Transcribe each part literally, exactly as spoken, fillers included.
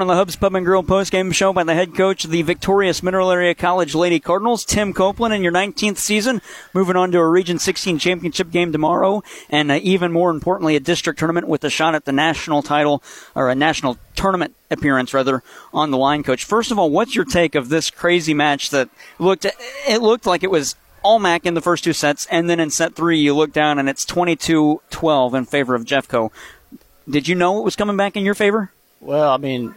On the Hub's Pub and Grill postgame show by the head coach of the victorious Mineral Area College Lady Cardinals, Tim Copeland, in your nineteenth season, moving on to a Region sixteen championship game tomorrow, and uh, even more importantly, a district tournament with a shot at the national title, or a national tournament appearance, rather, on the line, Coach. First of all, what's your take of this crazy match that looked, it looked like it was all M A C in the first two sets, and then in set three, you look down and it's twenty-two twelve in favor of Jeffco. Did you know it was coming back in your favor? Well, I mean,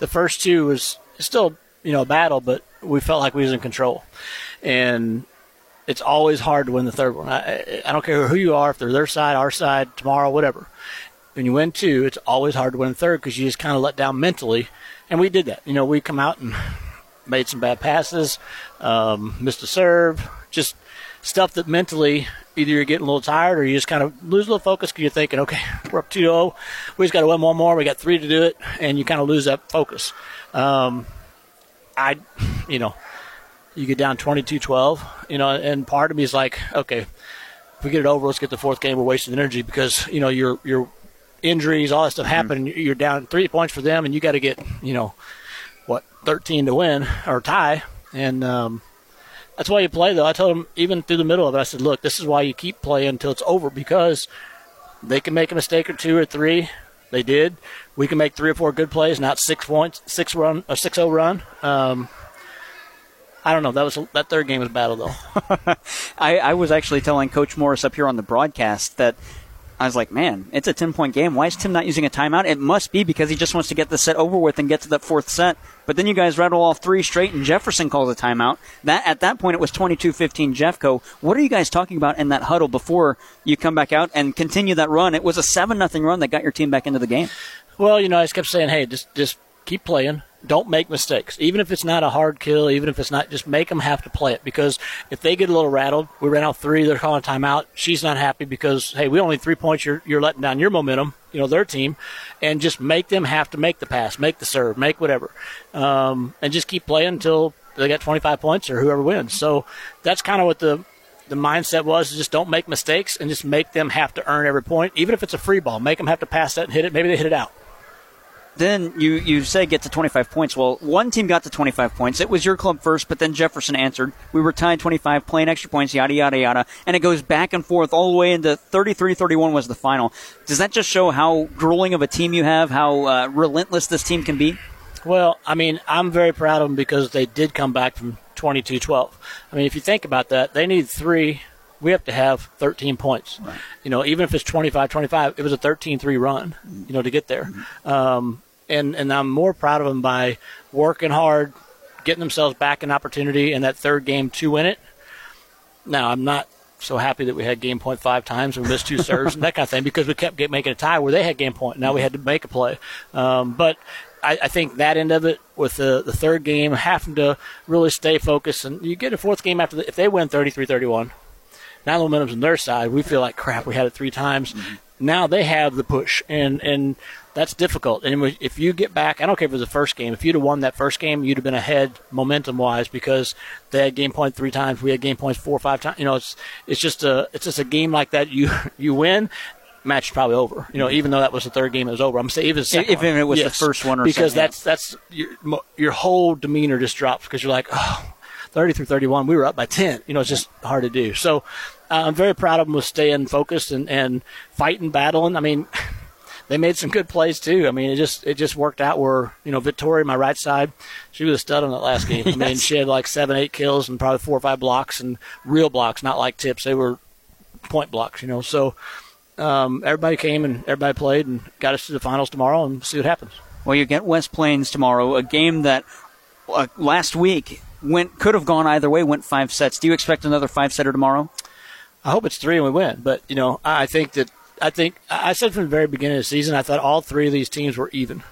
the first two was still, you know, a battle, but we felt like we was in control. And it's always hard to win the third one. I, I don't care who you are, if they're their side, our side, tomorrow, whatever. When you win two, it's always hard to win the third because you just kind of let down mentally. And we did that. You know, we come out and made some bad passes, um, missed a serve, just stuff that mentally – either you're getting a little tired or you just kind of lose a little focus because you're thinking, okay, we're up two to nothing. We just got to win one more. We got three to do it. And you kind of lose that focus. Um, I, you know, you get down twenty-two twelve, you know, and part of me is like, okay, if we get it over, let's get the fourth game. We're wasting energy because, you know, your your injuries, all that stuff happened. Mm-hmm. You're down three points for them, and you got to get, you know, what, thirteen to win or tie. And, um, that's why you play, though. I told him, even through the middle of it, I said, look, this is why you keep playing until it's over, because they can make a mistake or two or three. They did. We can make three or four good plays, not six points, six run, a six oh run. Um, I don't know. That was that third game was battle, though. I, I was actually telling Coach Morris up here on the broadcast that I was like, man, it's a ten-point game. Why is Tim not using a timeout? It must be because he just wants to get the set over with and get to that fourth set. But then you guys rattle off three straight, and Jefferson calls a timeout. That At that point, it was twenty-two fifteen Jeffco. What are you guys talking about in that huddle before you come back out and continue that run? It was a seven nothing run that got your team back into the game. Well, you know, I just kept saying, hey, just just keep playing. Don't make mistakes. Even if it's not a hard kill, even if it's not, just make them have to play it. Because if they get a little rattled, we ran out three, they're calling a timeout. She's not happy because, hey, we only three points. You're, you're letting down your momentum, you know, their team. And just make them have to make the pass, make the serve, make whatever. Um, and just keep playing until they got twenty-five points or whoever wins. So that's kind of what the the mindset was, is just don't make mistakes and just make them have to earn every point. Even if it's a free ball, make them have to pass that and hit it. Maybe they hit it out. Then you, you say get to twenty-five points. Well, one team got to twenty-five points. It was your club first, but then Jefferson answered. We were tied twenty-five, playing extra points, yada, yada, yada. And it goes back and forth all the way into thirty-three thirty-one was the final. Does that just show how grueling of a team you have, how uh, relentless this team can be? Well, I mean, I'm very proud of them because they did come back from twenty-two twelve. I mean, if you think about that, they need three. We have to have thirteen points. Right. You know, even if it's twenty-five twenty-five, it was a thirteen three run, you know, to get there. Mm-hmm. Um And and I'm more proud of them by working hard, getting themselves back an opportunity in that third game to win it. Now, I'm not so happy that we had game point five times and missed two serves and that kind of thing because we kept get, making a tie where they had game point. Now we had to make a play. Um, but I, I think that end of it with the, the third game, having to really stay focused. And you get a fourth game after the, if they win thirty-three thirty-one, now the momentum's on their side. We feel like, crap, we had it three times. Mm-hmm. Now they have the push, and, and that's difficult. And if you get back, I don't care if it was the first game. If you'd have won that first game, you'd have been ahead momentum-wise because they had game point three times. We had game points four or five times. You know, it's it's just a it's just a game like that. You you win, match is probably over. You know, even though that was the third game, it was over. I'm saying even if, if it was yes, the first one, or because second. that's that's your your whole demeanor just drops because you're like, oh, thirty through thirty-one, we were up by ten. You know, it's just hard to do. So. I'm very proud of them with staying focused and, and fighting, battling. I mean, they made some good plays too. I mean, it just it just worked out where, you know, Victoria, my right side, she was a stud on that last game. I yes. mean, she had like seven, eight kills and probably four or five blocks and real blocks, not like tips. They were point blocks, you know. So um, everybody came and everybody played and got us to the finals tomorrow and see what happens. Well, you get West Plains tomorrow, a game that uh, last week went could have gone either way, went five sets. Do you expect another five-setter tomorrow? I hope it's three and we win, but you know, I think that I think I said from the very beginning of the season I thought all three of these teams were even.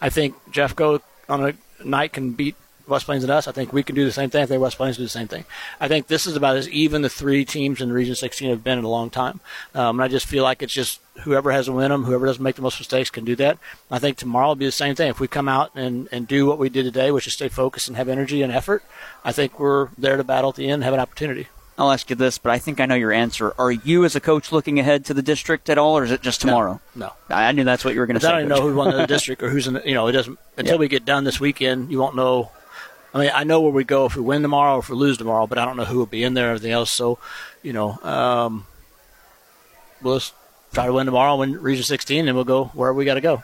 I think Jeffco on a night can beat West Plains and us. I think we can do the same thing. I think West Plains do the same thing. I think this is about as even the three teams in Region sixteen have been in a long time. Um, and I just feel like it's just whoever has a momentum, whoever doesn't make the most mistakes can do that. I think tomorrow will be the same thing. If we come out and, and do what we did today, which is stay focused and have energy and effort, I think we're there to battle at the end and have an opportunity. I'll ask you this, but I think I know your answer. Are you as a coach looking ahead to the district at all, or is it just tomorrow? No. no. I knew that's what you were going to say. I don't know who won the district or who's in the, you know, it doesn't, until yeah. we get done this weekend, you won't know. I mean, I know where we go if we win tomorrow or if we lose tomorrow, but I don't know who will be in there or everything else. So, you know, um, we'll just try to win tomorrow, win Region sixteen, and we'll go wherever we got to go.